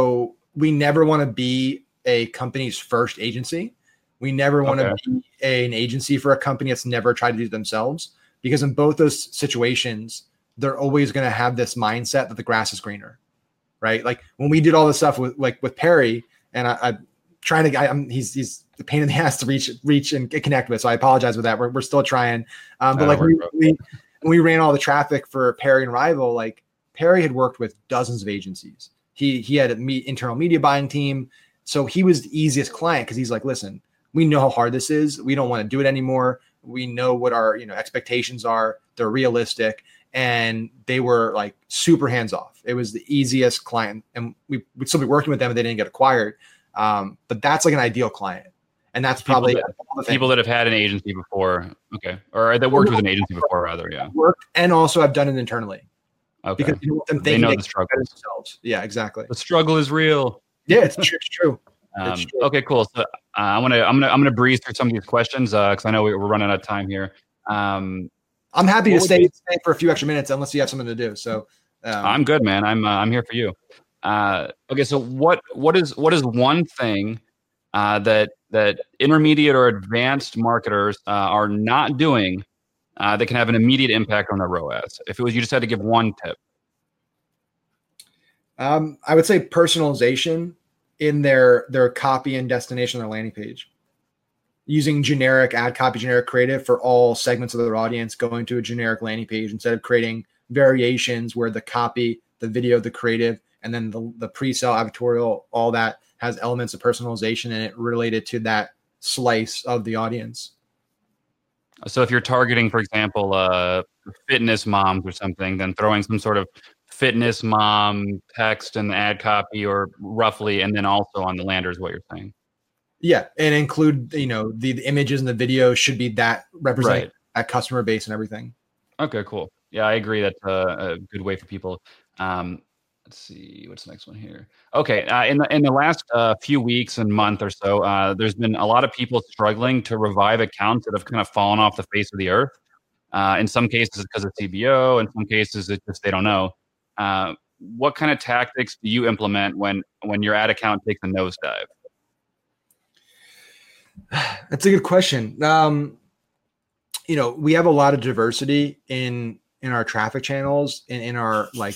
we never want to be a company's first agency. We never want okay. to be a, an agency for a company that's never tried to do it themselves, because in both those situations, they're always going to have this mindset that the grass is greener, right? Like when we did all this stuff with like with Perry, and I, I'm trying to, I, I'm he's he's the pain in the ass to reach reach and connect with, so I apologize for that. We're we're still trying, um, but uh, like we, we we ran all the traffic for Perry and Rival, like Perry had worked with dozens of agencies. He he had an internal media buying team. So he was the easiest client because he's like, listen, we know how hard this is. We don't want to do it anymore. We know what our you know expectations are. They're realistic. And they were like super hands-off. It was the easiest client. And we would still be working with them if they didn't get acquired. Um, but that's like an ideal client. And that's people probably that, all the people that have had an agency before. Okay. Or that worked with an agency before rather. Yeah. Worked, and also I've done it internally. Okay. Because you know, they know they the struggle themselves. Yeah, exactly. The struggle is real. Yeah, it's true. It's true. Um, it's true. Okay, cool. So uh, I want to, I'm going to, I'm going to breeze through some of these questions. Uh, cause I know we, we're running out of time here. Um, I'm happy to stay, stay for a few extra minutes unless you have something to do. So um, I'm good, man. I'm, uh, I'm here for you. Uh, okay. So what, what is, what is one thing uh, that, that intermediate or advanced marketers uh, are not doing uh, that can have an immediate impact on their R O A S? If it was, you just had to give one tip. Um, I would say personalization in their, their copy and destination on their landing page, using generic ad copy, generic creative for all segments of their audience, going to a generic landing page instead of creating variations where the copy, the video, the creative, and then the, the pre-sale advertorial, all that has elements of personalization in it related to that slice of the audience. So if you're targeting, for example, uh, fitness moms or something, then throwing some sort of fitness mom text in the ad copy or roughly, and then also on the lander is what you're saying. Yeah. And include, you know, the, the images and the video should be that represent right. That customer base and everything. Okay, cool. Yeah, I agree. That's a, a good way for people. Um, let's see, what's the next one here? Okay. Uh, in the, in the last uh, few weeks and month or so, uh, there's been a lot of people struggling to revive accounts that have kind of fallen off the face of the earth. Uh, in some cases it's because of C B O. In some cases it's just, they don't know. Uh, what kind of tactics do you implement when, when your ad account takes a nosedive? That's a good question. Um, you know, we have a lot of diversity in, in our traffic channels and in, in our, like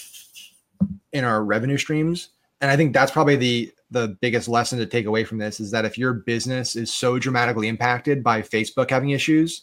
in our revenue streams. And I think that's probably the, the biggest lesson to take away from this is that if your business is so dramatically impacted by Facebook having issues,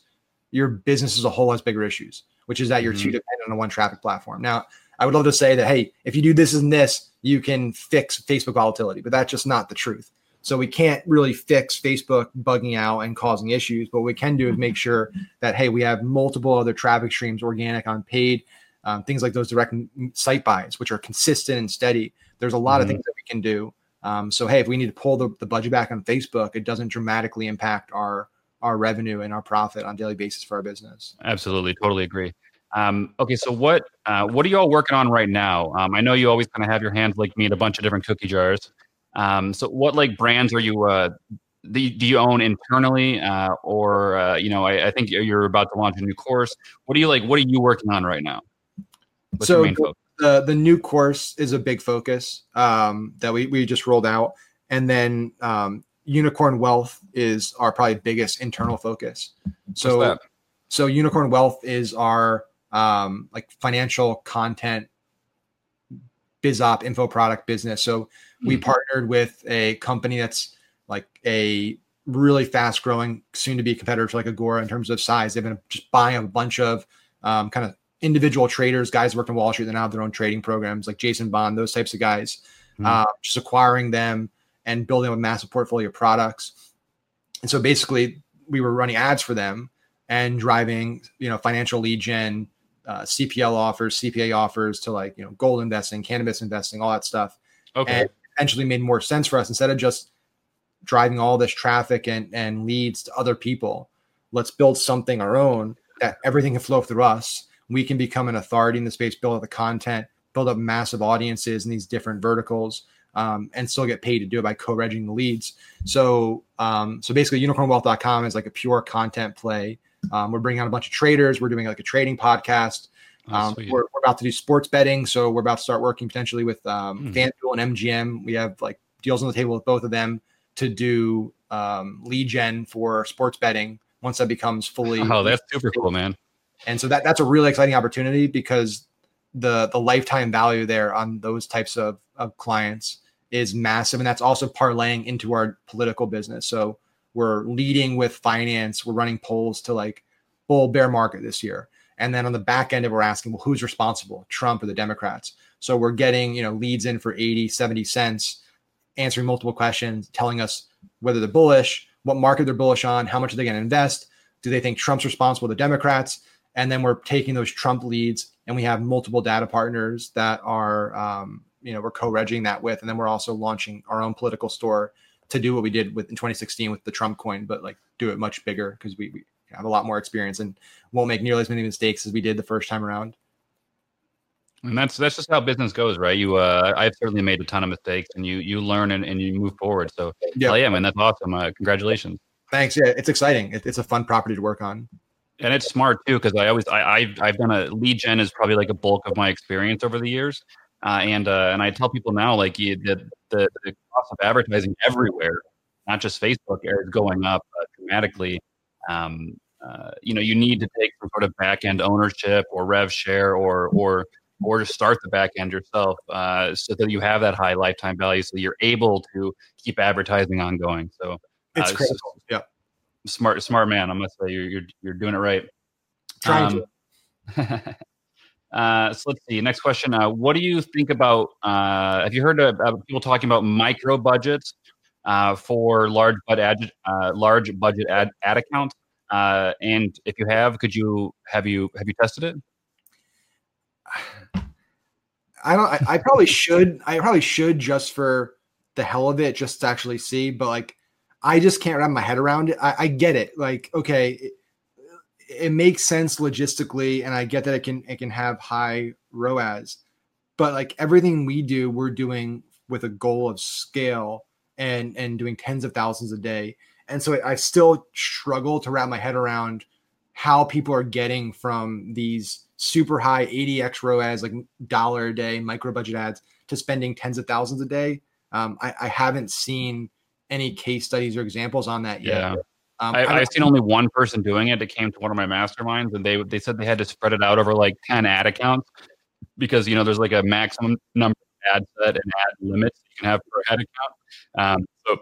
your business as a whole has bigger issues, which is that you're mm-hmm. too dependent on one traffic platform. Now, I would love to say that, hey, if you do this and this, you can fix Facebook volatility, but that's just not the truth. So we can't really fix Facebook bugging out and causing issues, but what we can do is make sure that, hey, we have multiple other traffic streams, organic, unpaid, um, things like those direct site buys, which are consistent and steady. There's a lot mm-hmm. of things that we can do. Um, so, hey, if we need to pull the, the budget back on Facebook, it doesn't dramatically impact our, our revenue and our profit on a daily basis for our business. Absolutely. Totally agree. Um, okay, so what uh, what are you all working on right now? Um, I know you always kind of have your hands like me in a bunch of different cookie jars. Um, so what like brands are you uh, do you, do you own internally, uh, or uh, you know I, I think you're about to launch a new course. What do you like? What are you working on right now? What's so your main focus? the the new course is a big focus um, that we we just rolled out, and then um, Unicorn Wealth is our probably biggest internal focus. So What's that? so Unicorn Wealth is our um, like financial content, biz op info product business. So we mm-hmm. partnered with a company that's like a really fast growing, soon to be competitor to like Agora in terms of size. They've been just buying a bunch of, um, kind of individual traders, guys who worked on Wall Street. They now have their own trading programs like Jason Bond, those types of guys, mm-hmm. uh, just acquiring them and building a massive portfolio of products. And so basically we were running ads for them and driving, you know, financial lead gen, Uh, C P L offers, C P A offers to like, you know, gold investing, cannabis investing, all that stuff. Okay. And eventually made more sense for us instead of just driving all this traffic and, and leads to other people. Let's build something our own that everything can flow through us. We can become an authority in the space, build up the content, build up massive audiences in these different verticals, um, and still get paid to do it by co-regging the leads. So, um, so basically unicorn wealth dot com is like a pure content play. Um, we're bringing out a bunch of traders. We're doing like a trading podcast. Um, oh, we're, we're about to do sports betting. So we're about to start working potentially with um, mm. FanDuel and M G M. We have like deals on the table with both of them to do um, lead gen for sports betting once that becomes fully. Oh, that's super cool, man. And so that, that's a really exciting opportunity because the the lifetime value there on those types of, of clients is massive. And that's also parlaying into our political business. So we're leading with finance. We're running polls to like bull bear market this year. And then on the back end, we're asking, well, who's responsible, Trump or the Democrats? So we're getting, you know, leads in for eighty, seventy cents, answering multiple questions, telling us whether they're bullish, what market they're bullish on, how much are they going to invest? Do they think Trump's responsible, the Democrats? And then we're taking those Trump leads, and we have multiple data partners that are, um, you know, we're co-regging that with. And then we're also launching our own political store to do what we did with in twenty sixteen with the Trump coin, but like do it much bigger because we, we have a lot more experience and won't make nearly as many mistakes as we did the first time around. And that's that's just how business goes, right? You, uh, I've certainly made a ton of mistakes, and you you learn and, and you move forward. So yeah, yeah man, that's awesome. Uh, congratulations. Thanks. Yeah, it's exciting. It, it's a fun property to work on. And it's smart too, because I always I, I I've done a lead gen is probably like a bulk of my experience over the years, uh, and uh, and I tell people now like you, the, the the cost of advertising everywhere, not just Facebook, is going up uh, dramatically. Um, uh, you know, you need to take some sort of back end ownership or rev share or or or to start the back end yourself, uh, so that you have that high lifetime value, so that you're able to keep advertising ongoing. So uh, it's critical. So, yeah, smart, smart man. I must say, you're you're, you're doing it right. Trying um, to. uh, so let's see. Next question. Uh, what do you think about? Uh, have you heard of, uh, people talking about micro budgets uh, for large but ad, uh, large budget ad, ad accounts? Uh, and if you have, could you have you have you tested it? I don't, I, I probably should, I probably should just for the hell of it, just to actually see, but like, I just can't wrap my head around it. I, I get it. Like, okay, it, it makes sense logistically. And I get that it can, it can have high R O A S, but like everything we do, we're doing with a goal of scale and, and doing tens of thousands a day. And so I still struggle to wrap my head around how people are getting from these super high eighty x R O A S, like dollar a day micro budget ads, to spending tens of thousands a day. Um, I, I haven't seen any case studies or examples on that yet. Yeah. Um, I, I've seen only one person doing it. It came to one of my masterminds, and they they said they had to spread it out over like ten ad accounts because, you know, there's like a maximum number of ads set and ad limits you can have per ad account. Um, so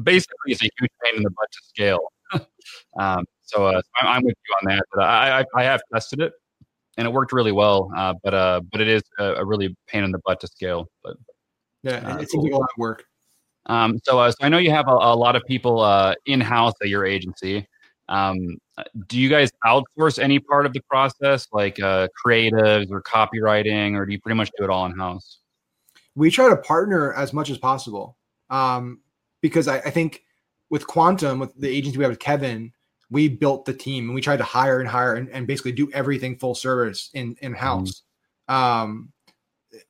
basically, it's a huge pain in the butt to scale. um, so uh, I'm, I'm with you on that. But I, I, I have tested it, and it worked really well, uh, but uh, but it is a, a really pain in the butt to scale. But yeah, uh, it seems like a lot of work. Um, so, uh, so I know you have a, a lot of people uh, in house at your agency. Um, do you guys outsource any part of the process, like uh, creatives or copywriting, or do you pretty much do it all in house? We try to partner as much as possible, um, because I, I think with Quantum, with the agency we have with Kevin, we built the team and we tried to hire and hire and, and basically do everything full service in, in house. Mm. Um,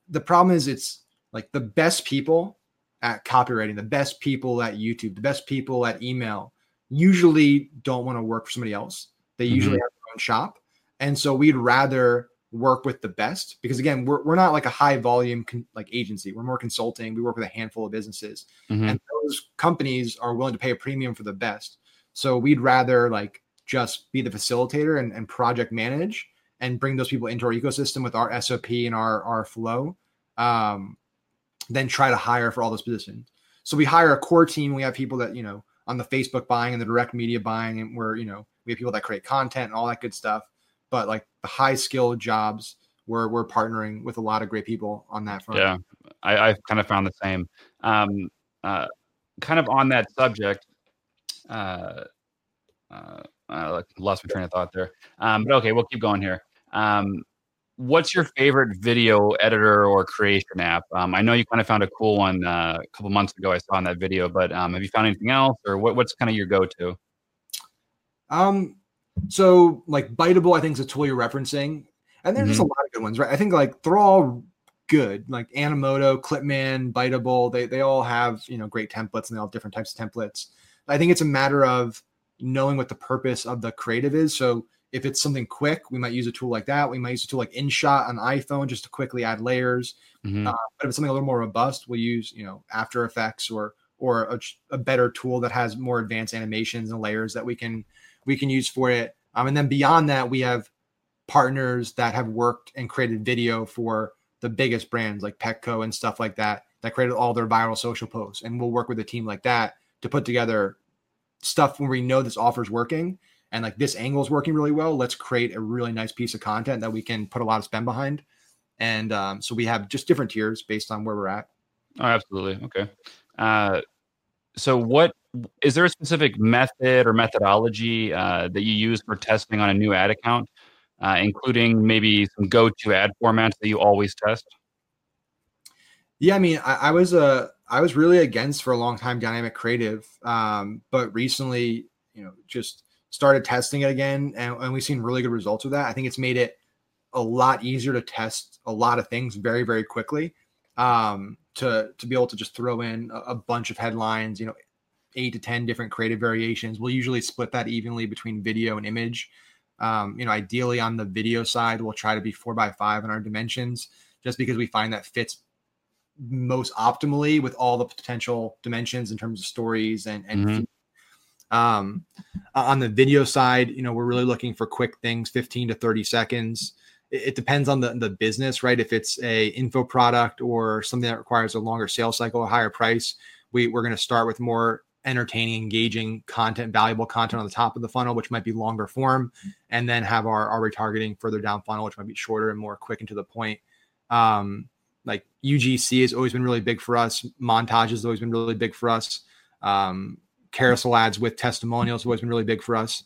the problem is it's like the best people at copywriting, the best people at YouTube, the best people at email usually don't want to work for somebody else. They mm-hmm. usually have their own shop. And so we'd rather work with the best because, again, we're, we're not like a high volume con- like agency. We're more consulting. We work with a handful of businesses, mm-hmm. and those companies are willing to pay a premium for the best. So we'd rather like just be the facilitator and, and project manage and bring those people into our ecosystem with our S O P and our, our flow, um, than try to hire for all those positions. So we hire a core team. We have people that, you know, on the Facebook buying and the direct media buying, and we're, you know, we have people that create content and all that good stuff, but like the high skill jobs, we're, we're partnering with a lot of great people on that front. Yeah. I, I've kind of found the same, um, uh, kind of on that subject. Uh, uh, I lost my train of thought there. Um, but okay, we'll keep going here. Um, what's your favorite video editor or creation app? Um, I know you kind of found a cool one uh, a couple months ago. I saw in that video, but um, have you found anything else, or what, what's kind of your go-to? Um, so like Biteable, I think, is a tool you're referencing, and there's mm-hmm. just a lot of good ones, right? I think like they're all good, like Animoto, Clipman, Biteable. They they all have, you know, great templates, and they all have different types of templates. I think it's a matter of knowing what the purpose of the creative is. So if it's something quick, we might use a tool like that. We might use a tool like InShot on iPhone just to quickly add layers. Mm-hmm. Uh, but if it's something a little more robust, we'll use, you know, After Effects or or a, a better tool that has more advanced animations and layers that we can we can use for it. Um, and then beyond that, we have partners that have worked and created video for the biggest brands like Petco and stuff like that, that created all their viral social posts. And we'll work with a team like that to put together stuff when we know this offer's working, and like this angle is working really well, let's create a really nice piece of content that we can put a lot of spend behind. And um, so we have just different tiers based on where we're at. Oh, absolutely. Okay. Uh, so what, is there a specific method or methodology uh, that you use for testing on a new ad account, uh, including maybe some go-to ad formats that you always test? Yeah, I mean, I, I was a, I was really against for a long time dynamic creative, um, but recently, you know, just started testing it again, and, and we've seen really good results with that. I think it's made it a lot easier to test a lot of things very, very quickly, um, to to be able to just throw in a, a bunch of headlines, you know, eight to ten different creative variations. We'll usually split that evenly between video and image. Um, you know, ideally on the video side, we'll try to be four by five in our dimensions, just because we find that fits most optimally with all the potential dimensions in terms of stories and, and mm-hmm. um, on the video side, you know, we're really looking for quick things, fifteen to thirty seconds. It, it depends on the, the business, right? If it's a info product or something that requires a longer sales cycle, a higher price, we we're going to start with more entertaining, engaging content, valuable content on the top of the funnel, which might be longer form, and then have our, our retargeting further down funnel, which might be shorter and more quick and to the point. Um, Like U G C has always been really big for us. Montage has always been really big for us. Um, carousel ads with testimonials have always been really big for us.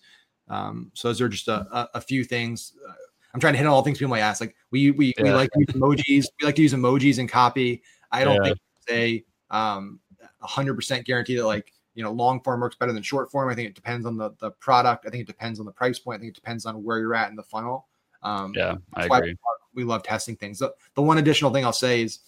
Um, so those are just a, a, a few things. Uh, I'm trying to hit on all things people might ask. Like we we, yeah. we like to use emojis. We like to use emojis and copy. I don't yeah. think it's a um, one hundred percent guarantee that like you know long form works better than short form. I think it depends on the the product. I think it depends on the price point. I think it depends on where you're at in the funnel. Um, yeah, I agree. We love testing things. The, the one additional thing I'll say is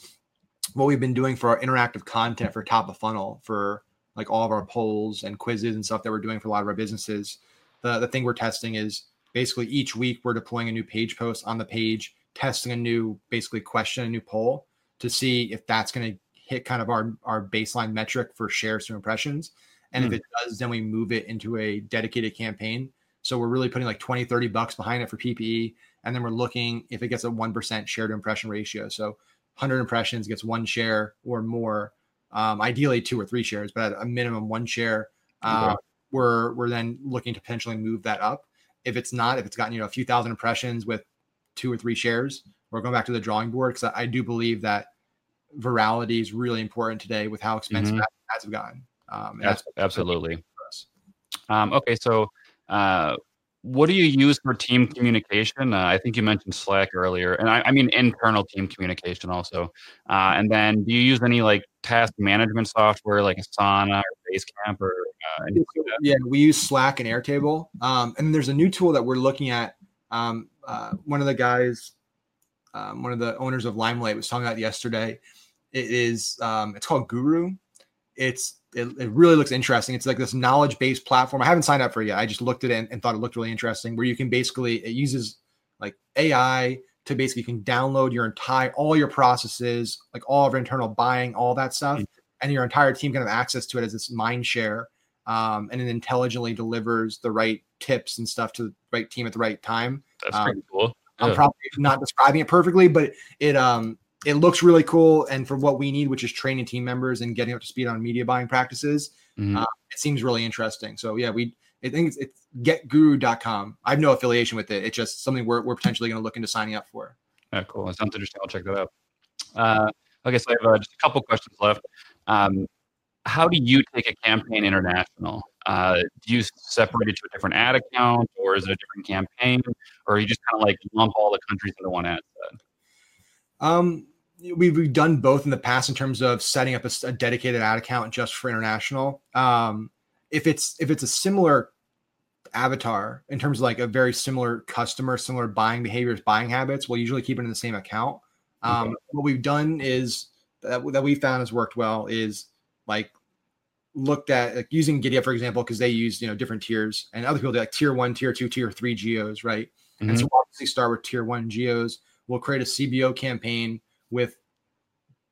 what we've been doing for our interactive content for top of funnel for like all of our polls and quizzes and stuff that we're doing for a lot of our businesses. The, the thing we're testing is basically each week we're deploying a new page post on the page, testing a new basically question, a new poll to see if that's going to hit kind of our, our baseline metric for shares to impressions. And mm-hmm. if it does, then we move it into a dedicated campaign. So we're really putting like twenty, thirty bucks behind it for P P E. And then we're looking if it gets a one percent share to impression ratio. So one hundred impressions gets one share or more, um, ideally two or three shares, but at a minimum one share. Uh, yeah. We're we're then looking to potentially move that up. If it's not, if it's gotten you know a few thousand impressions with two or three shares, we're going back to the drawing board because I, I do believe that virality is really important today with how expensive mm-hmm. ads have gotten. Um, that's, that's absolutely. For us. Um, okay, so. Uh, What do you use for team communication? Uh, I think you mentioned Slack earlier, and I, I mean internal team communication also. Uh, and then, do you use any like task management software like Asana or Basecamp or uh, anything like that? Yeah, we use Slack and Airtable. Um, and there's a new tool that we're looking at. Um, uh, one of the guys, um, one of the owners of Limelight, was talking about it yesterday. It is um, it's called Guru. It's It, it really looks interesting. It's like this knowledge-based platform. I haven't signed up for it yet. I just looked at it and, and thought it looked really interesting where you can basically, it uses like A I to basically you can download your entire, all your processes, like all of your internal buying, all that stuff. Mm-hmm. And your entire team can have access to it as this mind share. Um, and it intelligently delivers the right tips and stuff to the right team at the right time. That's um, pretty cool. Yeah. I'm probably not describing it perfectly, but it, um, It looks really cool, and for what we need, which is training team members and getting up to speed on media buying practices, mm-hmm. uh, it seems really interesting. So yeah, we I think it's, it's get guru dot com. I have no affiliation with it. It's just something we're we're potentially going to look into signing up for. Yeah, cool. That sounds interesting. I'll check that out. Uh, okay, so I have uh, just a couple questions left. Um, how do you take a campaign international? Uh, do you separate it to a different ad account, or is it a different campaign, or you just kind of like lump all the countries into one ad set? Um, We've, we've done both in the past in terms of setting up a, a dedicated ad account just for international. Um, if it's if it's a similar avatar in terms of like a very similar customer, similar buying behaviors, buying habits, we'll usually keep it in the same account. Um, okay. What we've done is that, that we found has worked well is like looked at like using Giddy Up, for example, because they use you know different tiers and other people do like tier one, tier two, tier three geos, right? Mm-hmm. And so we'll obviously start with tier one geos. We'll create a C B O campaign with,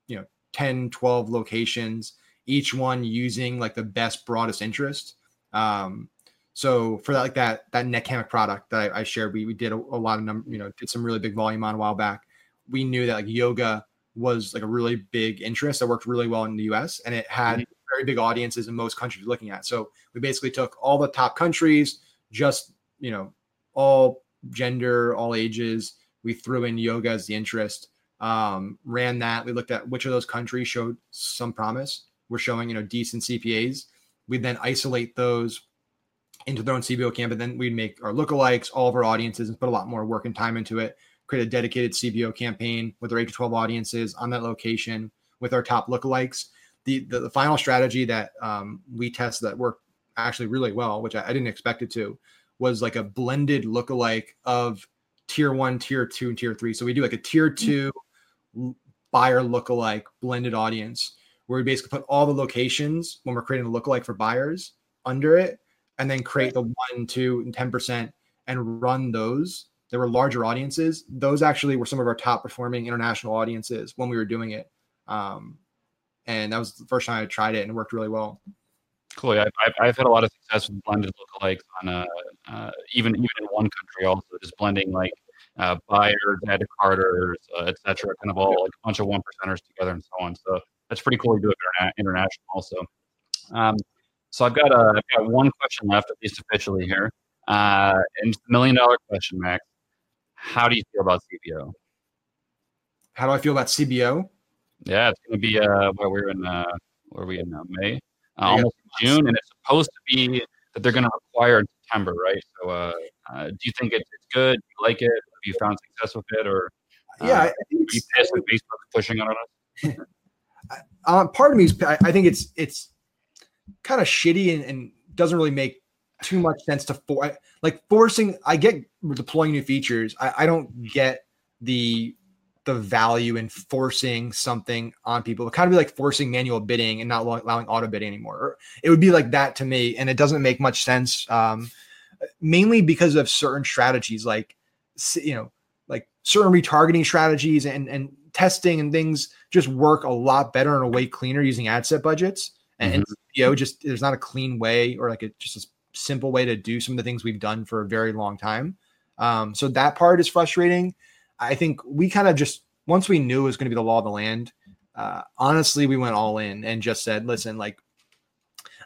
you know, ten, twelve locations, each one using like the best, broadest interest. Um, so for that, like that, that neck hammock product that I, I shared, we, we did a, a lot of number, you know, did some really big volume on a while back. We knew that like yoga was like a really big interest that worked really well in the U S and it had mm-hmm. very big audiences in most countries looking at. So we basically took all the top countries, just you know, all gender, all ages. We threw in yoga as the interest, um, ran that. We looked at which of those countries showed some promise. We're showing, you know, decent C P As. We'd then isolate those into their own C B O camp, and then we'd make our lookalikes, all of our audiences, and put a lot more work and time into it. Create a dedicated C B O campaign with our eight to twelve audiences on that location with our top lookalikes. The, the, the final strategy that um, we tested that worked actually really well, which I, I didn't expect it to, was like a blended lookalike of tier one, tier two, and tier three. So we do like a tier two buyer lookalike blended audience, where we basically put all the locations when we're creating a lookalike for buyers under it, and then create the one, two, and ten percent and run those. There were larger audiences. Those actually were some of our top performing international audiences when we were doing it. Um, and that was the first time I tried it, and it worked really well. Cool. Yeah, I've, I've had a lot of success with blended lookalikes on uh, uh, even even in one country also, just blending like uh, buyers, ad carders, uh, et cetera, kind of all like a bunch of one percenters together and so on. So that's pretty cool to do it interna- international also. Um, so I've got, a, I've got one question left, at least officially here. Uh, and it's a million dollar question, Max. How do you feel about C B O? How do I feel about C B O? Yeah, it's going to be uh, where we're in. Uh, where are we in now? May, uh, almost June, and it's supposed to be that they're going to require in September, right? So, uh, uh, do you think it's, it's good? Do you like it? Have you found success with it, or uh, yeah, I think are you pissed with Facebook pushing on us? uh, part of me is, I, I think it's it's kind of shitty and, and doesn't really make too much sense to for like forcing. I get deploying new features. I, I don't get the the value in forcing something on people. It kind of be like forcing manual bidding and not allowing auto bidding anymore. It would be like that to me, and it doesn't make much sense. Um, mainly because of certain strategies, like you know, like certain retargeting strategies and and testing and things just work a lot better and a way cleaner using ad set budgets. And, mm-hmm. and you know, just there's not a clean way or like a, just a simple way to do some of the things we've done for a very long time. Um, so that part is frustrating. I think we kind of just, once we knew it was going to be the law of the land, uh, honestly, we went all in and just said, listen, like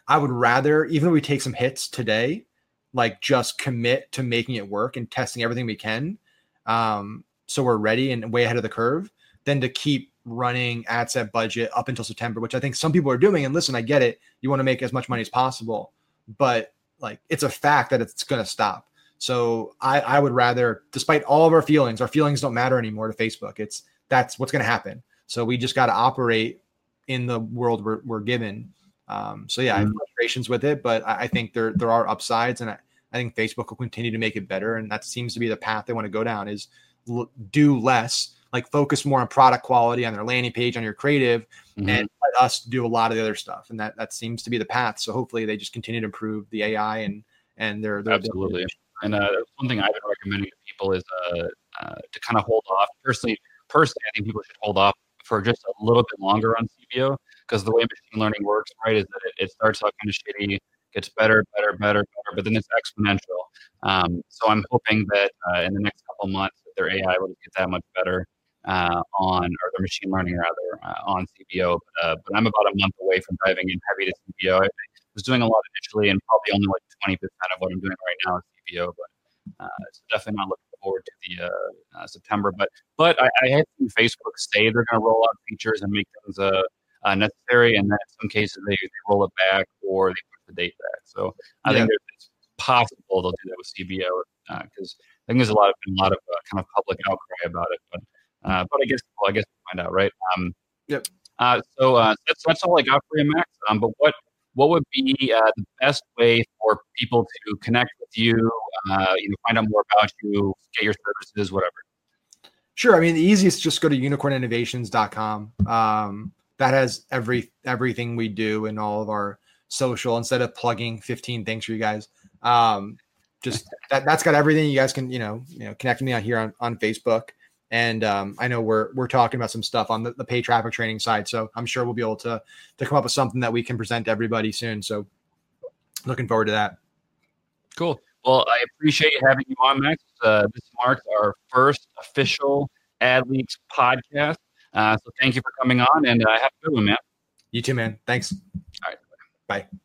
I would rather, even if we take some hits today, like just commit to making it work and testing everything we can. Um, so we're ready and way ahead of the curve than to keep running ad set budget up until September, which I think some people are doing. And listen, I get it. You want to make as much money as possible, but like it's a fact that it's going to stop. So I, I would rather, despite all of our feelings, our feelings don't matter anymore to Facebook. It's that's what's going to happen. So we just got to operate in the world we're, we're given. Um, so yeah, mm-hmm. I have frustrations with it, but I, I think there there are upsides, and I, I think Facebook will continue to make it better. And that seems to be the path they want to go down: is l- do less, like focus more on product quality, on their landing page, on your creative, mm-hmm. and let us do a lot of the other stuff. And that that seems to be the path. So hopefully they just continue to improve the A I and and their, their absolutely. Ability. And uh, one thing I've been recommending to people is uh, uh, to kind of hold off. Personally, personally, I think people should hold off for just a little bit longer on C B O, because the way machine learning works, right, is that it, it starts out kind of shitty, gets better, better, better, better, but then it's exponential. Um, so I'm hoping that uh, in the next couple of months, that their A I will get that much better uh, on, or their machine learning rather, uh, on C B O. But, uh, but I'm about a month away from diving in heavy to C B O. I was doing a lot initially, and probably only like twenty percent of what I'm doing right now is C B O, but uh, so definitely not looking forward to the uh, uh, September. But but I, I had seen Facebook say they're going to roll out features and make things uh, uh, necessary, and then in some cases they, they roll it back or they push the date back. So I yeah. think it's possible they'll do that with C B O, because uh, I think there's a lot of a lot of uh, kind of public outcry about it. But uh, but I guess well, I guess we'll find out, right? Um, yep. Uh, so uh, that's that's all I got for you, Max. Um, but what? What would be uh, the best way for people to connect with you, uh, you know, find out more about you, get your services, whatever? Sure. I mean, the easiest is just go to unicorn innovations dot com. Um, that has every everything we do and all of our social. Instead of plugging fifteen things for you guys, um, just that that's got everything. You guys can you know you know connect with me out here on, on Facebook. And um, I know we're we're talking about some stuff on the, the paid traffic training side, so I'm sure we'll be able to to come up with something that we can present to everybody soon. So, looking forward to that. Cool. Well, I appreciate having you on, Max. Uh, this marks our first official AdLeaks podcast. Uh, so, thank you for coming on, and uh, have a good one, man. You too, man. Thanks. All right. Bye.